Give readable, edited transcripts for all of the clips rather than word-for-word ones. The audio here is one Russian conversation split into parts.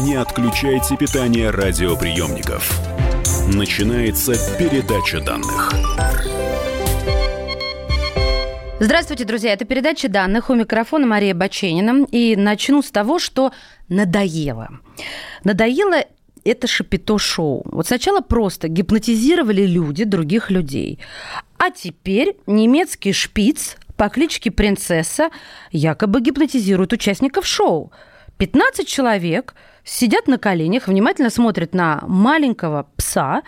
Не отключайте питание радиоприемников. Начинается передача данных. Здравствуйте, друзья. Это передача данных. У микрофона Мария Баченина. И начну с того, что надоело. Надоело это шапито-шоу. Вот сначала просто гипнотизировали люди других людей. А теперь немецкий шпиц по кличке Принцесса якобы гипнотизирует участников шоу. 15 человек сидят на коленях, внимательно смотрят на маленького пса,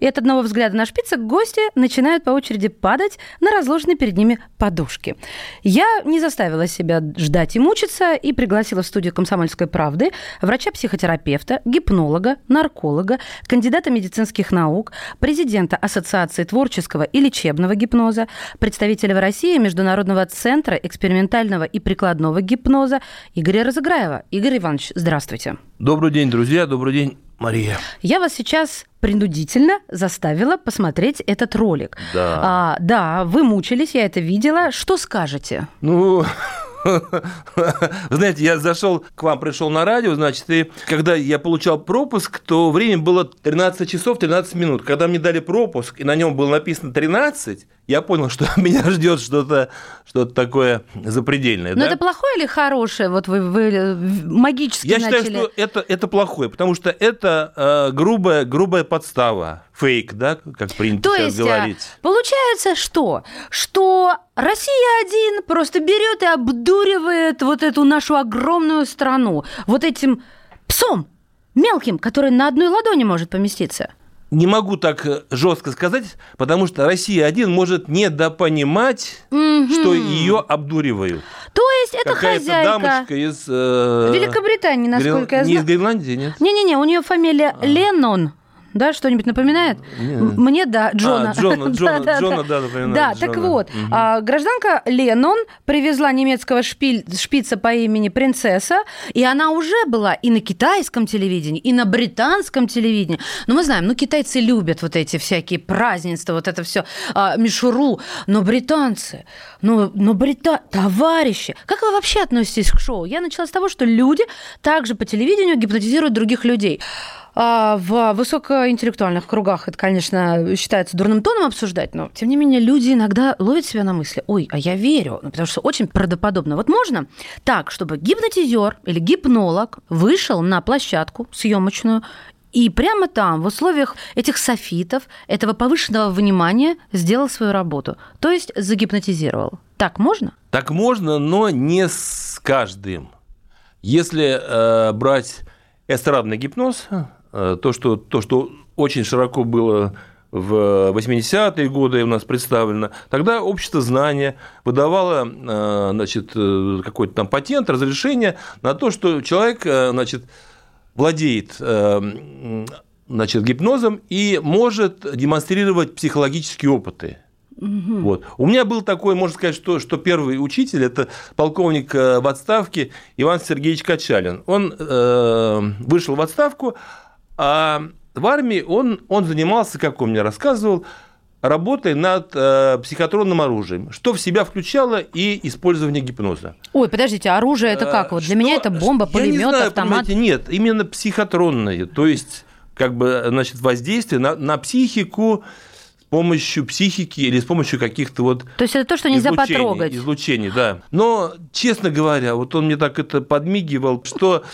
и от одного взгляда на шпица гости начинают по очереди падать на разложенные перед ними подушки. Я не заставила себя ждать и мучиться, и пригласила в студию «Комсомольской правды» врача-психотерапевта, гипнолога, нарколога, кандидата медицинских наук, президента Ассоциации творческого и лечебного гипноза, представителя в России Международного центра экспериментального и прикладного гипноза Игоря Разыграева. Игорь Иванович, здравствуйте. Добрый день, друзья, добрый день. Мария. Я вас сейчас принудительно заставила посмотреть этот ролик. Да. Да, вы мучились, я это видела. Что скажете? Ну, знаете, я зашел к вам, пришел на радио, значит, и когда я получал пропуск, то время было 13 часов 13 минут. Когда мне дали пропуск, и на нем было написано 13, я понял, что меня ждет что-то такое запредельное. Но да? Это плохое или хорошее? Вот вы магически я начали... Я считаю, что это плохое, потому что это грубая подстава, фейк, да, как принято то сейчас есть, говорить. Получается, что Россия-1 просто берет и обдуривает вот эту нашу огромную страну вот этим псом мелким, который на одной ладони может поместиться. Не могу так жестко сказать, потому что Россия-1 может недопонимать, что ее обдуривают. То есть это какая-то хозяйка. Дамочка из Великобритании, насколько я знаю. Не из Гренландии, нет? Не-не-не, у нее фамилия Леннон. Да, что-нибудь напоминает? Нет. Мне, да, Джона, да, напоминает. Да, Джона. Так вот, гражданка Леннон привезла немецкого шпица по имени Принцесса, и она уже была и на китайском телевидении, и на британском телевидении. Но мы знаем, китайцы любят вот эти всякие празднества, вот это все мишуру, но британцы, товарищи, как вы вообще относитесь к шоу? Я начала с того, что люди также по телевидению гипнотизируют других людей. В высокоинтеллектуальных кругах это, конечно, считается дурным тоном обсуждать, но, тем не менее, люди иногда ловят себя на мысли, ой, а я верю, потому что очень правдоподобно. Вот можно так, чтобы гипнотизер или гипнолог вышел на площадку съемочную и прямо там, в условиях этих софитов, этого повышенного внимания, сделал свою работу, то есть загипнотизировал. Так можно? Так можно, но не с каждым. Если брать эстрадный гипноз, то, что очень широко было в 80-е годы у нас представлено, тогда общество знания выдавало, значит, какой-то там патент, разрешение на то, что человек, значит, владеет, значит, гипнозом и может демонстрировать психологические опыты. Угу. Вот. У меня был такой, можно сказать, что первый учитель – это полковник в отставке Иван Сергеевич Качалин. Он вышел в отставку, а в армии он занимался, как он мне рассказывал, работой над психотронным оружием, что в себя включало и использование гипноза. Ой, подождите, оружие – это как? Вот для меня это бомба, пулемет, автомат? Нет, именно психотронное, то есть как бы, значит, воздействие на психику, с помощью психики или с помощью каких-то вот излучений. То есть это то, что нельзя потрогать. Излучений, да. Но, честно говоря, вот он мне так это подмигивал, что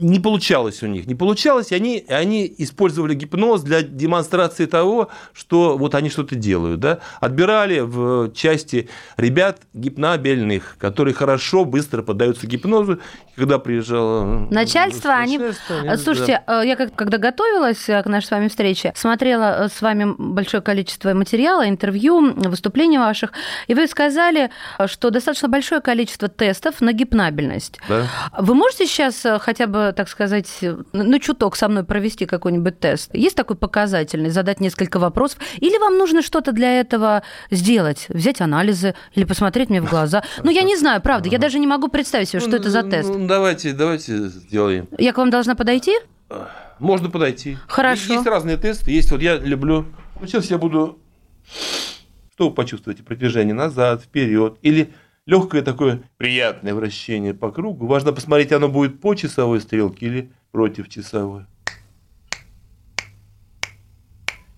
не получалось у них. Не получалось, и они использовали гипноз для демонстрации того, что вот они что-то делают. Да? Отбирали в части ребят гипнобольных, которые хорошо, быстро поддаются гипнозу. Когда приезжало начальство, они... Слушайте, да. Я когда готовилась к нашей с вами встрече, смотрела с вами большое количество материала, интервью, выступлений ваших, и вы сказали, что достаточно большое количество тестов на гипнабельность. Да. Вы можете сейчас хотя бы, так сказать, чуток со мной провести какой-нибудь тест? Есть такой показательный, задать несколько вопросов? Или вам нужно что-то для этого сделать? Взять анализы или посмотреть мне в глаза? Я не знаю, правда, я даже не могу представить себе, что это за тест. Давайте сделаем. Я к вам должна подойти? Можно подойти. Хорошо. Есть разные тесты, есть, вот я люблю. Сейчас я буду... Что вы почувствуете? Продвижение назад, вперед или... легкое такое приятное вращение по кругу. Важно посмотреть, оно будет по часовой стрелке или против часовой.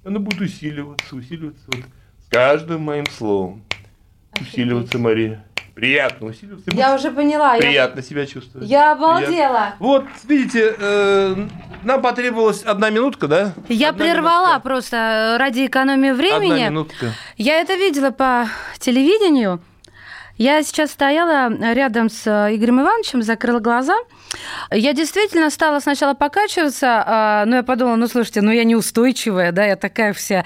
Оно будет усиливаться, усиливаться вот с каждым моим словом. Офигеть. Усиливаться, Мария. Приятно усиливаться. Я уже поняла. Приятно себя чувствовать. Я обалдела. Приятно. Вот, видите, нам потребовалась 1 минутка, да? Я прервала просто ради экономии времени. 1 минутка. Я это видела по телевидению. Я сейчас стояла рядом с Игорем Ивановичем, закрыла глаза. Я действительно стала сначала покачиваться, но я подумала, слушайте, я неустойчивая, да, я такая вся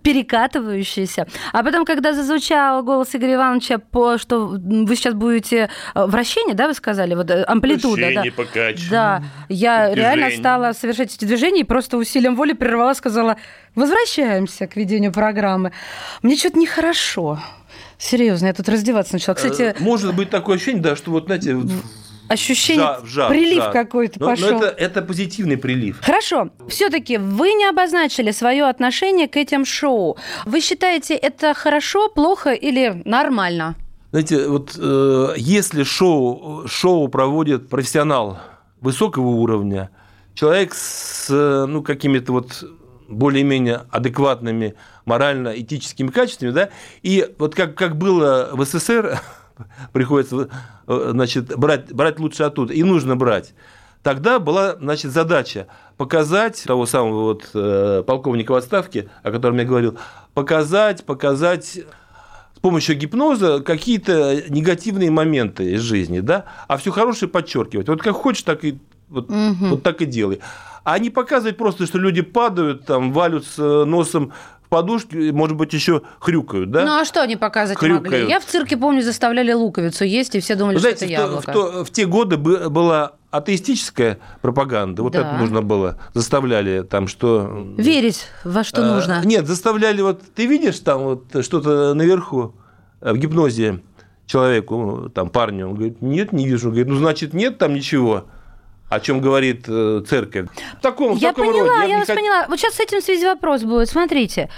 перекатывающаяся. А потом, когда зазвучал голос Игоря Ивановича, что вы сейчас будете... Вращение, да, вы сказали? Вот амплитуда. Вращение, да. Покачивание. Да, я реально стала совершать эти движения и просто усилием воли прервала, сказала, возвращаемся к ведению программы. Мне что-то нехорошо. Серьезно, я тут раздеваться начала. Кстати, может быть такое ощущение, да, что вот, знаете, ощущение прилив какой-то пошел. Но это позитивный прилив. Хорошо. Все-таки вы не обозначили свое отношение к этим шоу. Вы считаете, это хорошо, плохо или нормально? Знаете, вот если шоу проводит профессионал высокого уровня, человек с какими-то вот более-менее адекватными морально-этическими качествами, да, и вот как было в СССР, приходится, значит, брать лучше оттуда, и нужно брать. Тогда была, значит, задача показать того самого полковника в отставке, о котором я говорил, показать с помощью гипноза какие-то негативные моменты из жизни, да, а все хорошее подчеркивать. Вот как хочешь, так и вот так и делай. А не показывать просто, что люди падают, там, валются носом в подушку, может быть, еще хрюкают, да? Ну, а что они показывать могли? Я в цирке, помню, заставляли луковицу есть, и все думали, знаете, что это яблоко. В те годы была атеистическая пропаганда, вот да. Это нужно было, заставляли там, что... Верить во что нужно. Нет, заставляли, вот ты видишь там вот что-то наверху в гипнозе человеку, там, парню, он говорит, нет, не вижу, он говорит, значит, нет там ничего. О чем говорит церковь. Я вас поняла. Вот сейчас с этим в связи вопрос будет. Смотрите,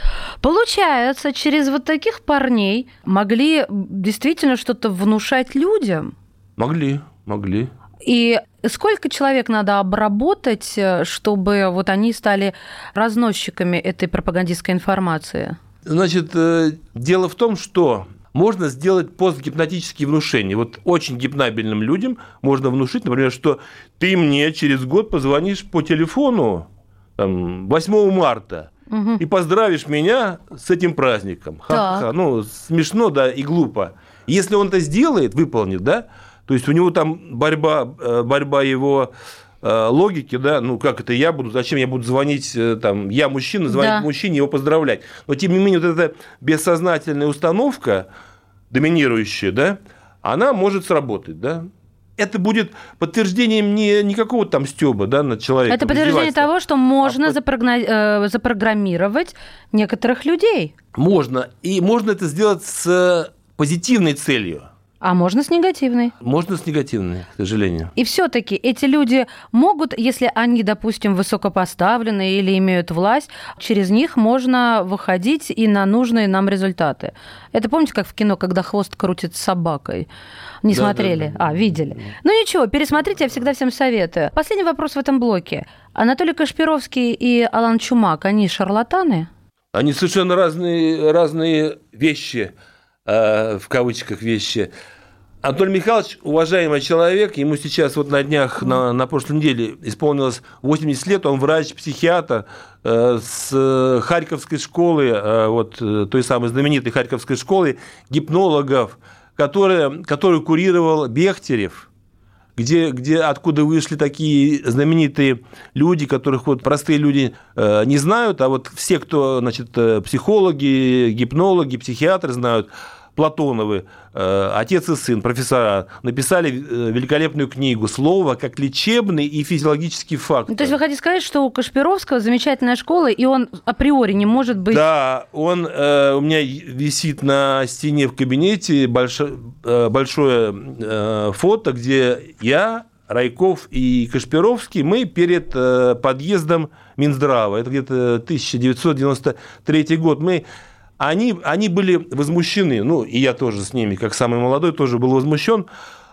получается, через вот таких парней могли действительно что-то внушать людям? Могли. И сколько человек надо обработать, чтобы вот они стали разносчиками этой пропагандистской информации? Значит, дело в том, что... Можно сделать постгипнотические внушения. Вот очень гипнабельным людям можно внушить, например, что ты мне через год позвонишь по телефону там, 8 марта и поздравишь меня с этим праздником. Ха-ха. Смешно, да, и глупо. Если он это сделает, выполнит, да, то есть у него там борьба его... логики, да, как это я буду, зачем я буду звонить, там, я мужчина, звонить мужчине, его поздравлять. Но, тем не менее, вот эта бессознательная установка, доминирующая, да, она может сработать, да. Это будет подтверждением не какого-то там стёба, да, над человеком. Это подтверждение того, что можно запрограммировать некоторых людей. Можно. И можно это сделать с позитивной целью. А можно с негативной? Можно с негативной, к сожалению. И все-таки эти люди могут, если они, допустим, высокопоставленные или имеют власть, через них можно выходить и на нужные нам результаты. Это помните, как в кино, когда хвост крутит с собакой? Не смотрели? Да. А, видели. Ничего, пересмотрите, я всегда всем советую. Последний вопрос в этом блоке. Анатолий Кашпировский и Алан Чумак, они шарлатаны? Они совершенно разные вещи. В кавычках вещи. Анатолий Михайлович, уважаемый человек, ему сейчас вот на днях, на прошлой неделе исполнилось 80 лет, он врач-психиатр с харьковской школы, той самой знаменитой харьковской школы гипнологов, которую курировал Бехтерев, откуда вышли такие знаменитые люди, которых вот простые люди не знают, а вот все, кто, значит, психологи, гипнологи, психиатры знают, Платоновы, отец и сын, профессора, написали великолепную книгу «Слово как лечебный и физиологический фактор». То есть вы хотите сказать, что у Кашпировского замечательная школа, и он априори не может быть... Да, он у меня висит на стене в кабинете большое фото, где я, Райков и Кашпировский, мы перед подъездом Минздрава, это где-то 1993 год, мы они были возмущены, ну, и я тоже с ними, как самый молодой, тоже был возмущен,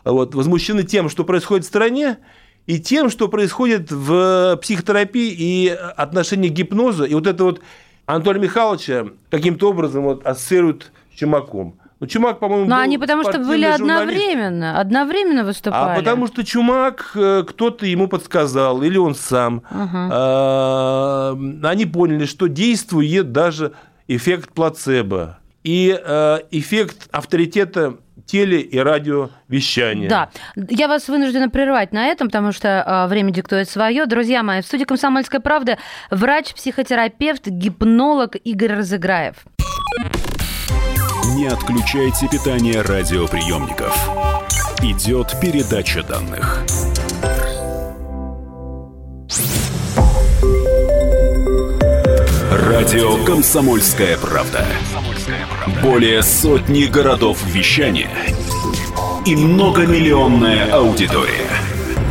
вот, возмущены тем, что происходит в стране, и тем, что происходит в психотерапии и отношении к гипнозу. И вот это вот Анатолия Михайловича каким-то образом вот ассоциируют с Чумаком. Ну, Чумак, по-моему, но они потому что были одновременно выступали. А потому что Чумак, кто-то ему подсказал, или он сам. Они поняли, что действует даже эффект плацебо и эффект авторитета теле- и радиовещания. Да. Я вас вынуждена прервать на этом, потому что время диктует свое. Друзья мои, в студии «Комсомольской правды» врач-психотерапевт, гипнолог Игорь Разыграев. Не отключайте питание радиоприемников. Идет передача данных. Радио «Комсомольская правда». Более сотни городов вещания и многомиллионная аудитория.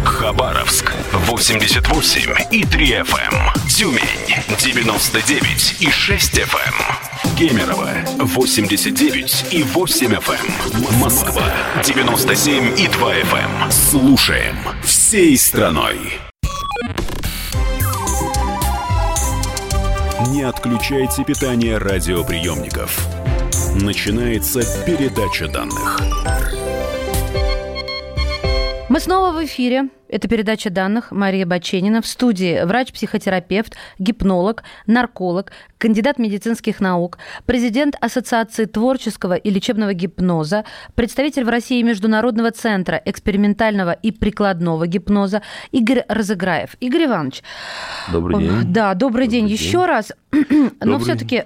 Хабаровск 88,3 FM, Тюмень 99,6 FM, Кемерово 89,8 FM, Москва 97,2 FM. Слушаем всей страной. Не отключайте питание радиоприемников. Начинается передача данных. Мы снова в эфире. Это передача данных. Мария Баченина. В студии врач-психотерапевт, гипнолог, нарколог, кандидат медицинских наук, президент Ассоциации творческого и лечебного гипноза, представитель в России Международного центра экспериментального и прикладного гипноза Игорь Разыграев. Игорь Иванович. Добрый день. Да, добрый день еще раз. Но все-таки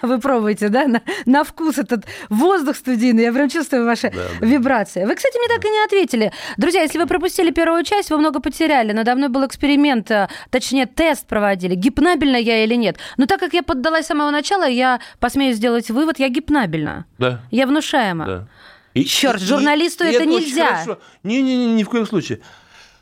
вы пробуете, да, на вкус этот воздух студийный. Я прям чувствую ваши вибрации. Вы, кстати, мне так и не ответили. Друзья, если вы пропустили первую часть, вы много потеряли. Надо мной был эксперимент, точнее, тест проводили. Гипнабельна я или нет? Но так как я поддалась с самого начала, я посмею сделать вывод, я гипнабельна. Да. Я внушаема. Да. Черт, журналисту это нельзя. Не-не-не, ни в коем случае.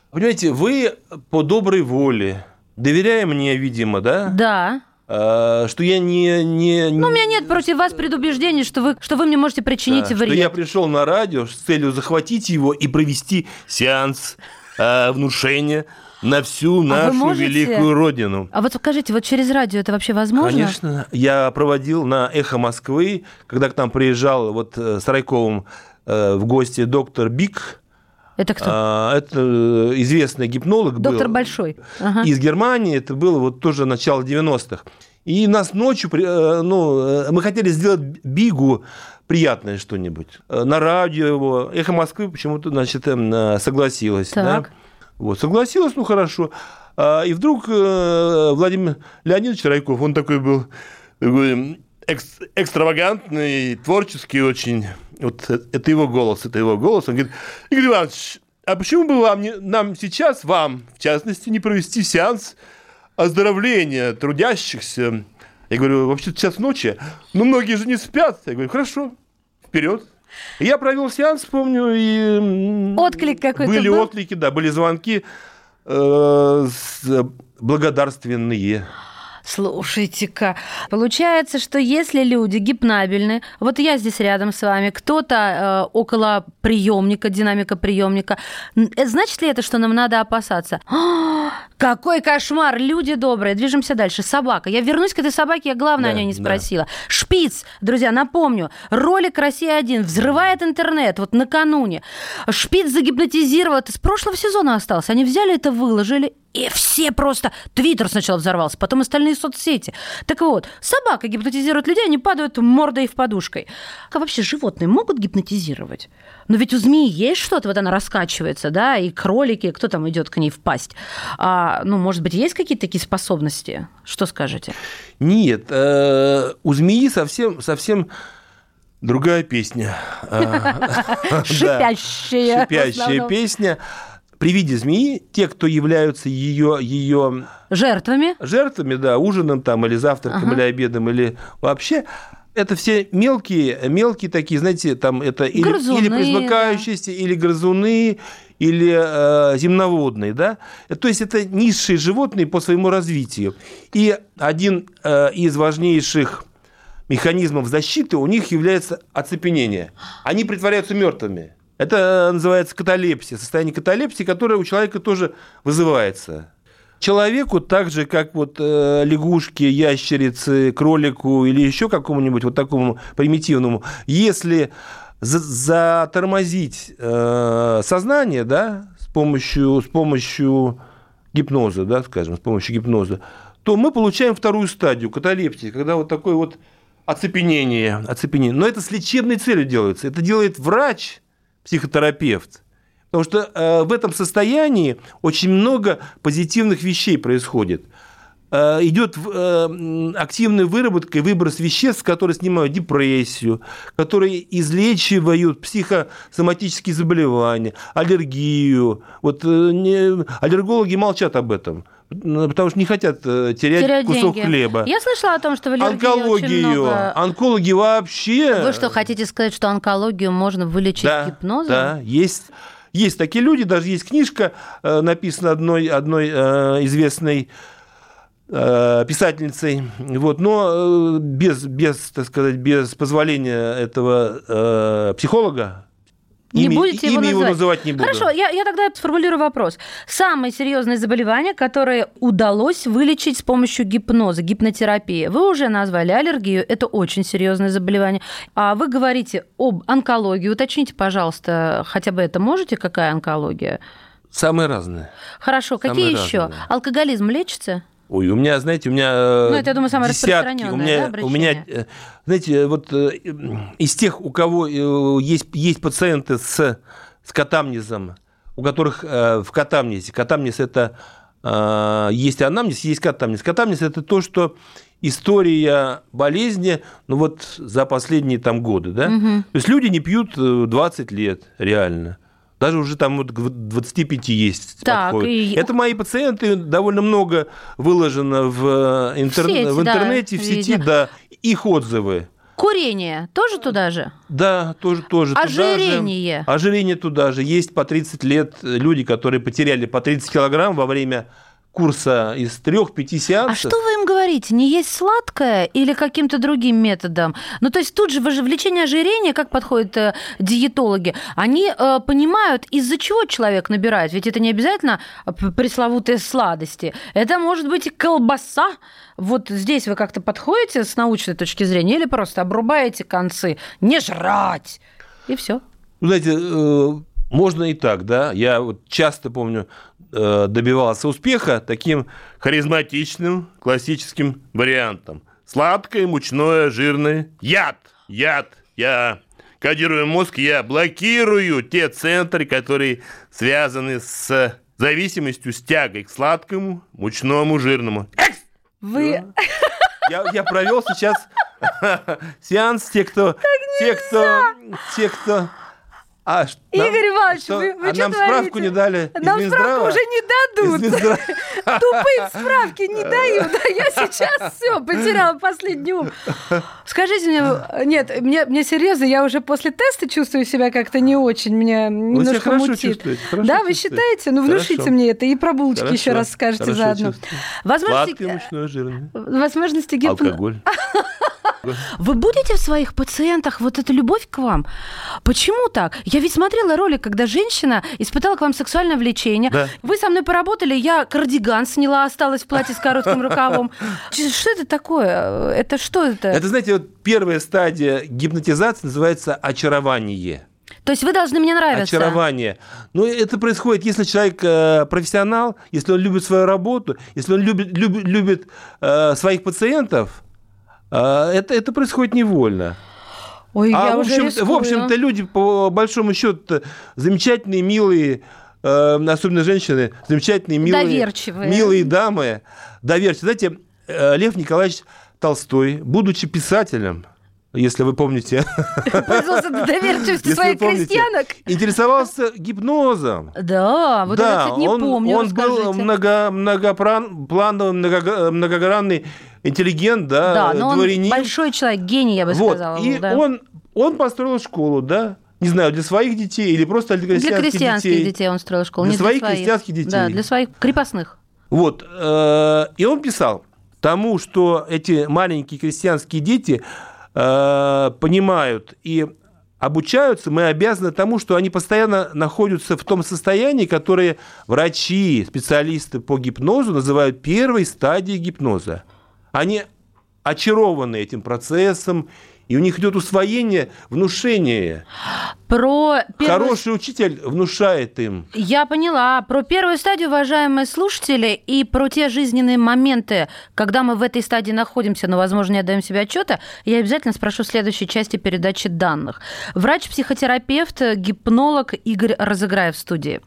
Понимаете, вы по доброй воле, доверяя мне, видимо, да? Да. Что я не... Ну, у меня нет против вас предубеждений, что вы мне можете причинить вред. Что я пришел на радио с целью захватить его и провести сеанс внушения на всю нашу великую родину. А вот скажите, вот через радио это вообще возможно? Конечно. Я проводил на «Эхо Москвы», когда к нам приезжал вот с Райковым в гости доктор Биг. Это кто? Это известный гипнолог был. Доктор Большой. Ага. Из Германии. Это было вот тоже начало 90-х. И нас ночью... мы хотели сделать Бигу приятное что-нибудь. На радио его. «Эхо Москвы» почему-то, значит, согласилась. Так. Да? Вот, согласилась, ну хорошо. И вдруг Владимир Леонидович Райков, он такой был... экстравагантный, творческий очень. Вот это его голос. Он говорит: Игорь Иванович, а почему бы нам сейчас, в частности, не провести сеанс оздоровления трудящихся? Я говорю, вообще-то сейчас ночи, но многие же не спят. Я говорю, хорошо, вперед. Я провел сеанс, помню, и... Отклик какой-то был? Были отклики, да, были звонки благодарственные. Слушайте-ка, получается, что если люди гипнабельны, вот я здесь рядом с вами, кто-то около приемника, динамика приемника, значит ли это, что нам надо опасаться? Какой кошмар, люди добрые, движемся дальше. Собака, я вернусь к этой собаке, я главное о ней не спросила. Да. Шпиц, друзья, напомню, ролик «Россия-1» взрывает интернет вот накануне. Шпиц загипнотизировал, это с прошлого сезона осталось, они взяли это, выложили. И все просто... Твиттер сначала взорвался, потом остальные соцсети. Так вот, собака гипнотизирует людей, они падают мордой в подушкой. А вообще животные могут гипнотизировать? Но ведь у змеи есть что-то, вот она раскачивается, да, и кролики, кто там идет к ней в пасть. Может быть, есть какие-то такие способности? Что скажете? Нет, у змеи совсем другая песня. Шипящая. Шипящая песня. При виде змеи те, кто являются ее жертвами, да, ужином там, или завтраком, или обедом, или вообще, это все мелкие такие, знаете, там это грызуны, или пресмыкающиеся, или грызуны, или земноводные, да. То есть это низшие животные по своему развитию. И один из важнейших механизмом защиты у них является оцепенение. Они притворяются мертвыми. Это называется каталепсия, состояние каталепсии, которое у человека тоже вызывается. Человеку, так же, как вот лягушке, ящерице, кролику или еще какому-нибудь вот такому примитивному, если затормозить сознание, да, с помощью гипноза, да, скажем, с помощью гипноза, то мы получаем вторую стадию каталепсии, когда вот такое вот оцепенение. Но это с лечебной целью делается. Это делает врач, психотерапевт. Потому что в этом состоянии очень много позитивных вещей происходит. Идет активная выработка и выброс веществ, которые снимают депрессию, которые излечивают психосоматические заболевания, аллергию. Вот аллергологи молчат об этом, потому что не хотят терять кусок деньги. Хлеба. Я слышала о том, что в аллергии очень много... Онкологи вообще... Вы что, хотите сказать, что онкологию можно вылечить гипнозом? Да, есть такие люди, даже есть книжка, написана одной известной писательницей, вот, но без позволения этого психолога. Имя его называть не буду. Хорошо, я тогда сформулирую вопрос. Самые серьезные заболевания, которые удалось вылечить с помощью гипноза, гипнотерапии, вы уже назвали аллергию, это очень серьезное заболевание. А вы говорите об онкологии. Уточните, пожалуйста, хотя бы это можете, какая онкология? Самые разные. Хорошо, какие еще? Алкоголизм лечится? Ой, у меня, знаете, знаете, вот из тех, у кого есть пациенты с катамнезом, у которых в катамнезе, катамнез – это есть анамнез, есть катамнез. Катамнез – это то, что история болезни, ну вот за последние там годы, да? Угу. То есть люди не пьют 20 лет реально. Даже уже там вот 25 есть подходит. И... Это мои пациенты, довольно много выложено в интернете, в сети. Их отзывы. Курение тоже туда же? Да, тоже туда же. Ожирение туда же. Есть по 30 лет люди, которые потеряли по 30 килограмм во время курса из 3-5 сеансов. А что вы им говорите? Не есть сладкое или каким-то другим методом? Ну, то есть тут же в лечении ожирения, как подходят диетологи, они понимают, из-за чего человек набирает. Ведь это не обязательно пресловутые сладости. Это может быть и колбаса. Вот здесь вы как-то подходите с научной точки зрения или просто обрубаете концы, не жрать, и все. Знаете, можно и так, да. Я вот часто помню, добивался успеха таким харизматичным классическим вариантом. Сладкое, мучное, жирное. Яд. Я кодирую мозг, я блокирую те центры, которые связаны с зависимостью, с тягой к сладкому, мучному, жирному. Вы... Я провел сейчас сеанс, те, кто... Игорь Иванович, вы что творите? Нам справку не дали из Минздрава? Нам справку уже не дадут. Тупые справки не дают. Я сейчас все потеряла последний ум. Скажите мне... Нет, мне серьезно, я уже после теста чувствую себя как-то не очень. Меня немножко мутит. Да, вы считаете? Ну, внушите мне это. И про булочки еще раз скажете заодно. Сладкое, мучное, жирное. Возможности гипноз. Алкоголь. Вы будете в своих пациентах вот эту любовь к вам? Почему так? Я ведь смотрела ролик, когда женщина испытала к вам сексуальное влечение. Да. Вы со мной поработали, я кардиган сняла, осталась в платье с коротким рукавом. Что это такое? Это что это? Это, знаете, вот первая стадия гипнотизации называется очарование. То есть вы должны мне нравиться. Очарование. Ну, это происходит, если человек профессионал, если он любит свою работу, если он любит своих пациентов, это происходит невольно. Ой, я уже рискую. В общем-то, люди, по большому счету, замечательные, милые, особенно женщины, замечательные, милые дамы, доверчивые. Знаете, Лев Николаевич Толстой, будучи писателем, если вы помните... Пользовался доверчивостью своих крестьянок. Интересовался гипнозом. Да, вот я, кстати, не помню. Он был многоплановый, многогранный интеллигент, да, дворянин. Да, но он большой человек, гений, я бы сказала. Вот, и он построил школу, да, не знаю, для своих детей или просто для крестьянских детей. Для крестьянских детей он строил школу, не для своих. Для своих крестьянских детей. Да, для своих крепостных. Вот, и он писал тому, что эти маленькие крестьянские дети... понимают и обучаются, мы обязаны тому, что они постоянно находятся в том состоянии, которое врачи, специалисты по гипнозу называют первой стадией гипноза. Они очарованы этим процессом, и у них идет усвоение, внушение. Хороший учитель внушает им. Я поняла. Про первую стадию, уважаемые слушатели, и про те жизненные моменты, когда мы в этой стадии находимся, но, возможно, не отдаем себе отчета, я обязательно спрошу в следующей части передачи данных. Врач-психотерапевт, гипнолог Игорь Разыграев в студии.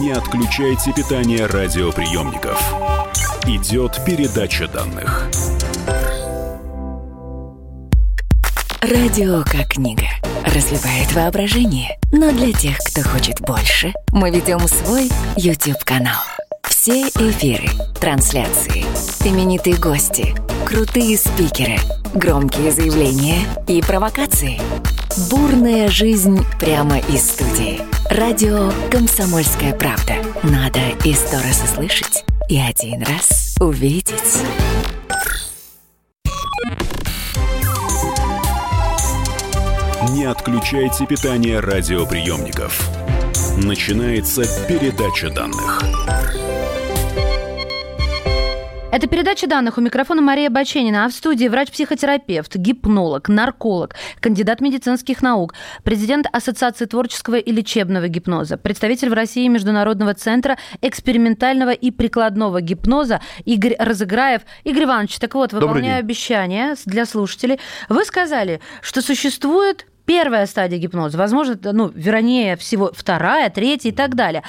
Не отключайте питание радиоприемников. Идет передача данных. Радио как книга. Развивает воображение. Но для тех, кто хочет больше, мы ведем свой YouTube-канал. Все эфиры, трансляции, именитые гости, крутые спикеры, громкие заявления и провокации. Бурная жизнь прямо из студии. Радио «Комсомольская правда». Надо и 100 раз услышать, и 1 раз увидеть. Не отключайте питание радиоприемников. Начинается передача данных. Это передача данных. У микрофона Мария Баченина. А в студии врач-психотерапевт, гипнолог, нарколог, кандидат медицинских наук, президент Ассоциации творческого и лечебного гипноза, представитель в России Международного центра экспериментального и прикладного гипноза Игорь Разыграев. Игорь Иванович, так вот, выполняю обещание для слушателей. Вы сказали, что существует первая стадия гипноза, возможно, вернее всего, 2, 3 и так далее.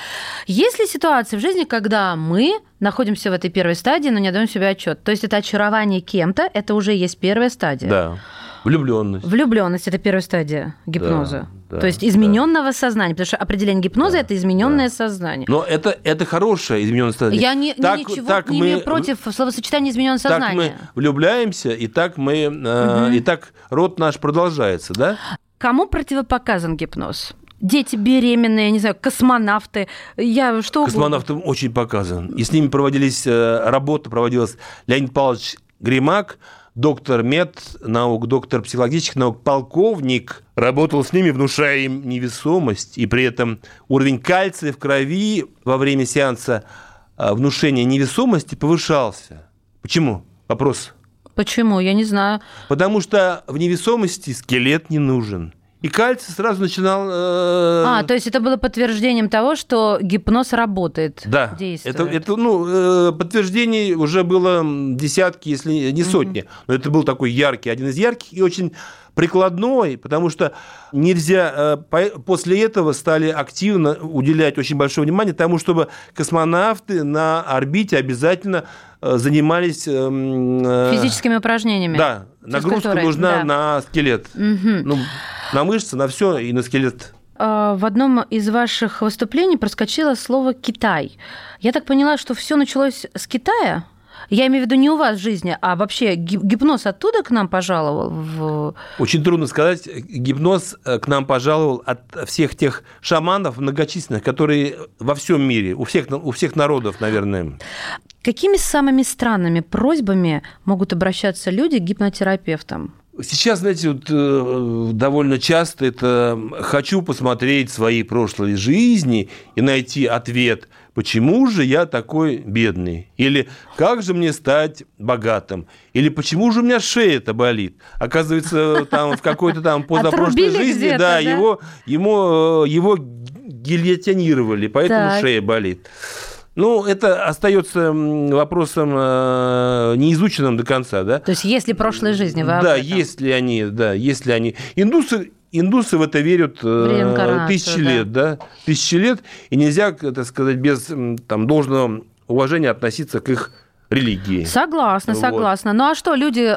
Есть ли ситуация в жизни, когда мы находимся в этой первой стадии, но не отдаем себе отчет? То есть это очарование кем-то, это уже есть первая стадия. Да. Влюбленность. Влюбленность – это первая стадия гипноза. Да, то есть измененного сознания, потому что определение гипноза – это измененное сознание. Но это хорошее измененное сознание. Я ничего не имею против словосочетания измененное сознание. Так мы влюбляемся, и так мы, и так род наш продолжается, да? Кому противопоказан гипноз? Дети беременные, не знаю, космонавты. Космонавтам очень показан. И с ними проводилась работа Леонид Павлович Гримак, доктор меднаук, доктор психологических наук, полковник, работал с ними, внушая им невесомость, и при этом уровень кальция в крови во время сеанса внушения невесомости повышался. Почему? Вопрос. Почему? Я не знаю. Потому что в невесомости скелет не нужен. И кальций сразу начинал... то есть это было подтверждением того, что гипноз работает, да, действует. Да, это подтверждений уже было десятки, если не сотни. Но это был такой яркий, один из ярких и очень прикладной, потому что нельзя... После этого стали активно уделять очень большое внимание тому, чтобы космонавты на орбите обязательно занимались... Физическими упражнениями. Да. Нагрузка нужна на скелет. На мышцы, на все и на скелет. В одном из ваших выступлений проскочило слово «Китай». Я так поняла, что все началось с Китая? Я имею в виду не у вас в жизни, а вообще гипноз оттуда к нам пожаловал? Очень трудно сказать. Гипноз к нам пожаловал от всех тех шаманов многочисленных, которые во всем мире, у всех народов, наверное. Какими самыми странными просьбами могут обращаться люди к гипнотерапевтам? Сейчас, знаете, довольно часто это «хочу посмотреть свои прошлые жизни и найти ответ, почему же я такой бедный?» Или «как же мне стать богатым?» Или «почему же у меня шея-то болит?» Оказывается, там в какой-то там позапрошлой жизни его гильотинировали, поэтому шея болит. Это остается вопросом неизученным до конца, да? То есть есть ли прошлые жизни вообще? Да, есть ли они, Индусы в это верят тысячи лет, и нельзя, так сказать, без должного уважения относиться к их религии. Согласна. Ну а что люди,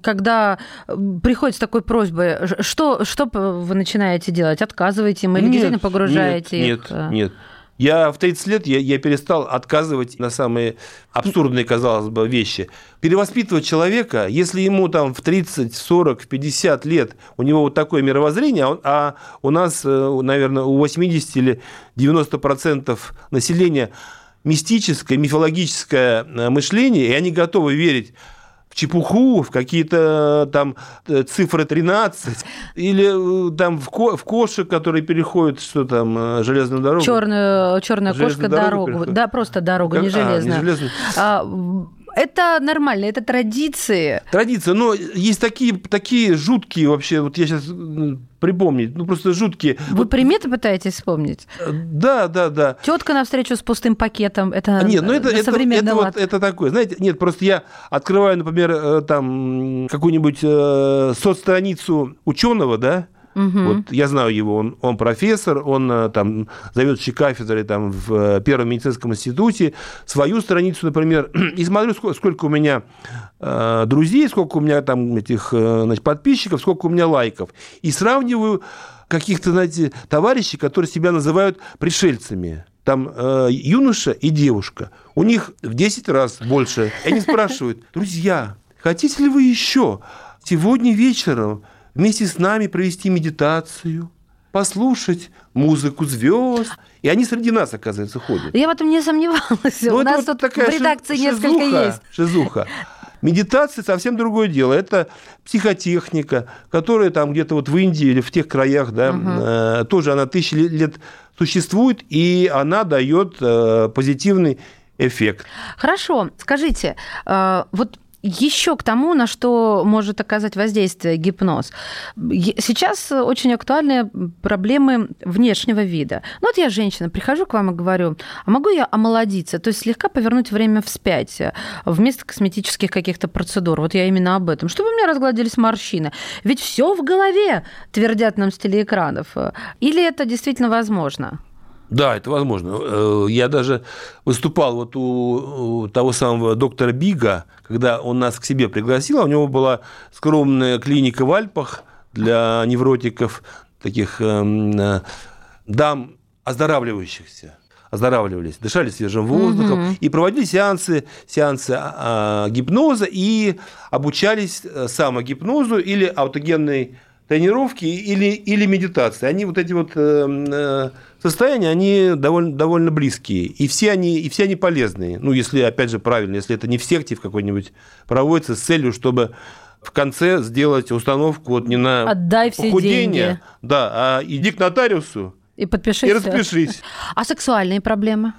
когда приходят с такой просьбой, что вы начинаете делать? Отказываете им или действительно погружаете их? Нет. Я в 30 лет я перестал отказывать на самые абсурдные, казалось бы, вещи. Перевоспитывать человека, если ему в 30, 40, 50 лет у него вот такое мировоззрение, а у нас, наверное, у 80 или 90% населения мистическое, мифологическое мышление, и они готовы верить в чепуху, в какие-то там цифры 13, или там в кошек, которые переходят, что там, железную дорогу. Черная кошка дорогу. Да, просто дорога, не железная. Это нормально, это традиции. Традиция, но есть такие жуткие вообще, вот я сейчас припомнить, просто жуткие. Вы приметы пытаетесь вспомнить? Да. Тетка навстречу с пустым пакетом, это современный лад. Нет, ну это такое, знаете, нет, просто я открываю, например, там какую-нибудь соцстраницу ученого, да, угу. Вот я знаю его, он профессор, он там заведующий кафедрой там, в Первом медицинском институте, свою страницу, например, и смотрю, сколько у меня друзей, сколько у меня там этих подписчиков, сколько у меня лайков, и сравниваю каких-то, знаете, товарищей, которые себя называют пришельцами. Там юноша и девушка, у них в 10 раз больше. И они спрашивают: друзья, хотите ли вы еще сегодня вечером вместе с нами провести медитацию, послушать музыку звезд? И они среди нас, оказывается, ходят. Я в этом не сомневалась. У нас тут в редакции несколько есть. Шизуха. Медитация совсем другое дело. Это психотехника, которая там где-то вот в Индии или в тех краях, да, угу. Тоже она тысячи лет существует, и она дает позитивный эффект. Хорошо. Скажите, вот еще к тому, на что может оказать воздействие гипноз. Сейчас очень актуальны проблемы внешнего вида. Ну, вот я, женщина, прихожу к вам и говорю: а могу я омолодиться, то есть слегка повернуть время вспять вместо косметических каких-то процедур? Вот я именно об этом. Чтобы у меня разгладились морщины. Ведь все в голове, твердят нам с телеэкранов. Или это действительно возможно? Да, это возможно. Я даже выступал вот у того самого доктора Бига, когда он нас к себе пригласил, а у него была скромная клиника в Альпах для невротиков, таких дам оздоравливающихся. Оздоравливались, дышали свежим воздухом, угу. И проводили сеансы гипноза и обучались самогипнозу или аутогенной тренировки или медитации. Они вот эти вот состояния, они довольно близкие. И все они полезные. Ну, если, опять же, правильно, если это не в секте в какой-нибудь проводится с целью, чтобы в конце сделать установку вот не на отдай все похудение, деньги. Да, а иди к нотариусу и подпишись. И распишись. А сексуальные проблемы?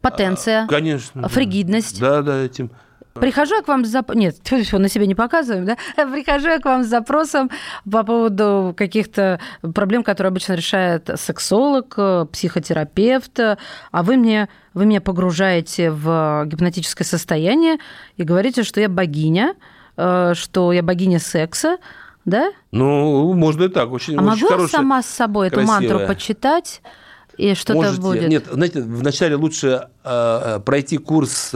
Потенция? Конечно. Фригидность? Да, этим... Прихожу я к вам с запросом... Нет, на себе не показываем, да? Прихожу я к вам с запросом по поводу каких-то проблем, которые обычно решает сексолог, психотерапевт, а вы меня погружаете в гипнотическое состояние и говорите, что я богиня секса, да? Ну, можно и так. Очень, а очень могу хорошая, сама с собой красивая. Эту мантру почитать? И что-то можете, будет. Нет, знаете, вначале лучше пройти курс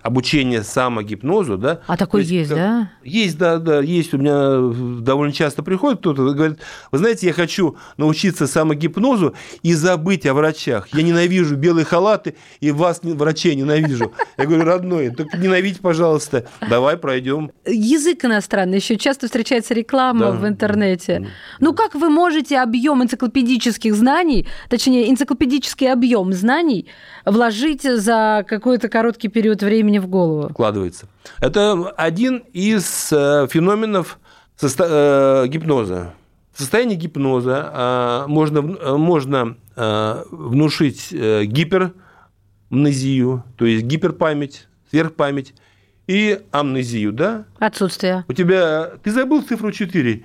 обучения самогипнозу, да. А такой есть, да? Есть, да. Есть. У меня довольно часто приходит кто-то и говорит: вы знаете, я хочу научиться самогипнозу и забыть о врачах. Я ненавижу белые халаты, и вас, врачей, ненавижу. Я говорю: родной, так ненавидь, пожалуйста. Давай пройдем. Язык иностранный. Еще часто встречается реклама в интернете. Ну, как вы можете объем энциклопедических знаний, точнее, энциклопедический объем знаний вложить за какой-то короткий период времени в голову? Вкладывается. Это один из феноменов гипноза. В состоянии гипноза можно внушить гипермнезию, то есть гиперпамять, сверхпамять, и амнезию, да? Отсутствие. Ты забыл цифру 4?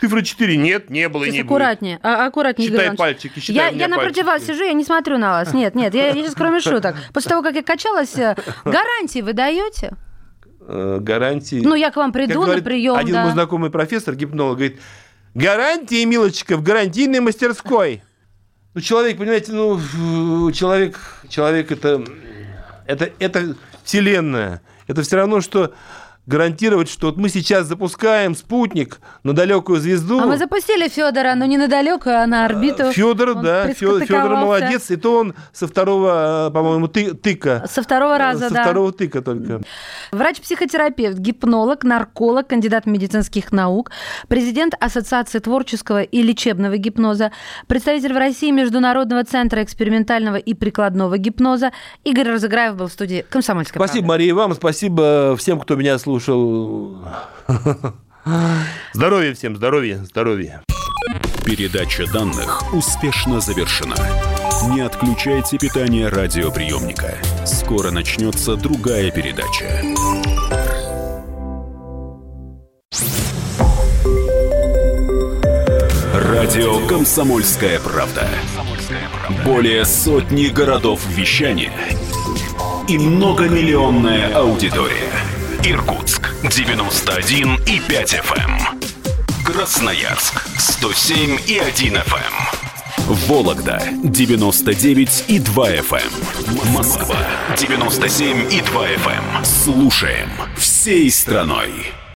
Цифра 4 нет, не было и не будет. Аккуратнее, Игорь Иванович. Пальчики, я напротив вас сижу, я не смотрю на вас. Нет, я сейчас кроме шуток. После того, как я качалась, гарантии вы даете? Гарантии? Ну, я к вам приду на прием. Один мой знакомый профессор, гипнолог, говорит: гарантии, милочка, в гарантийной мастерской. Ну, человек, понимаете, человек это вселенная. Это все равно, что... гарантировать, что вот мы сейчас запускаем спутник на далекую звезду. А мы запустили Федора, но не на далекую, а на орбиту. Федор молодец, и то он со второго, по-моему, тыка. Со второго раза. Со второго тыка только. Врач-психотерапевт, гипнолог, нарколог, кандидат медицинских наук, президент Ассоциации творческого и лечебного гипноза, представитель в России Международного центра экспериментального и прикладного гипноза. Игорь Разыграев был в студии «Комсомольской правды». Спасибо, Мария, вам, спасибо всем, кто меня слушал. слушал. Здоровья всем, здоровья, здоровья. Передача данных успешно завершена. Не отключайте питание радиоприемника. Скоро начнется другая передача. Радио «Комсомольская правда». Более сотни городов вещания и многомиллионная аудитория. Иркутск 91,5 FM. Красноярск 107,1 FM. Вологда 99,2 FM. Москва 97,2 FM. Слушаем всей страной.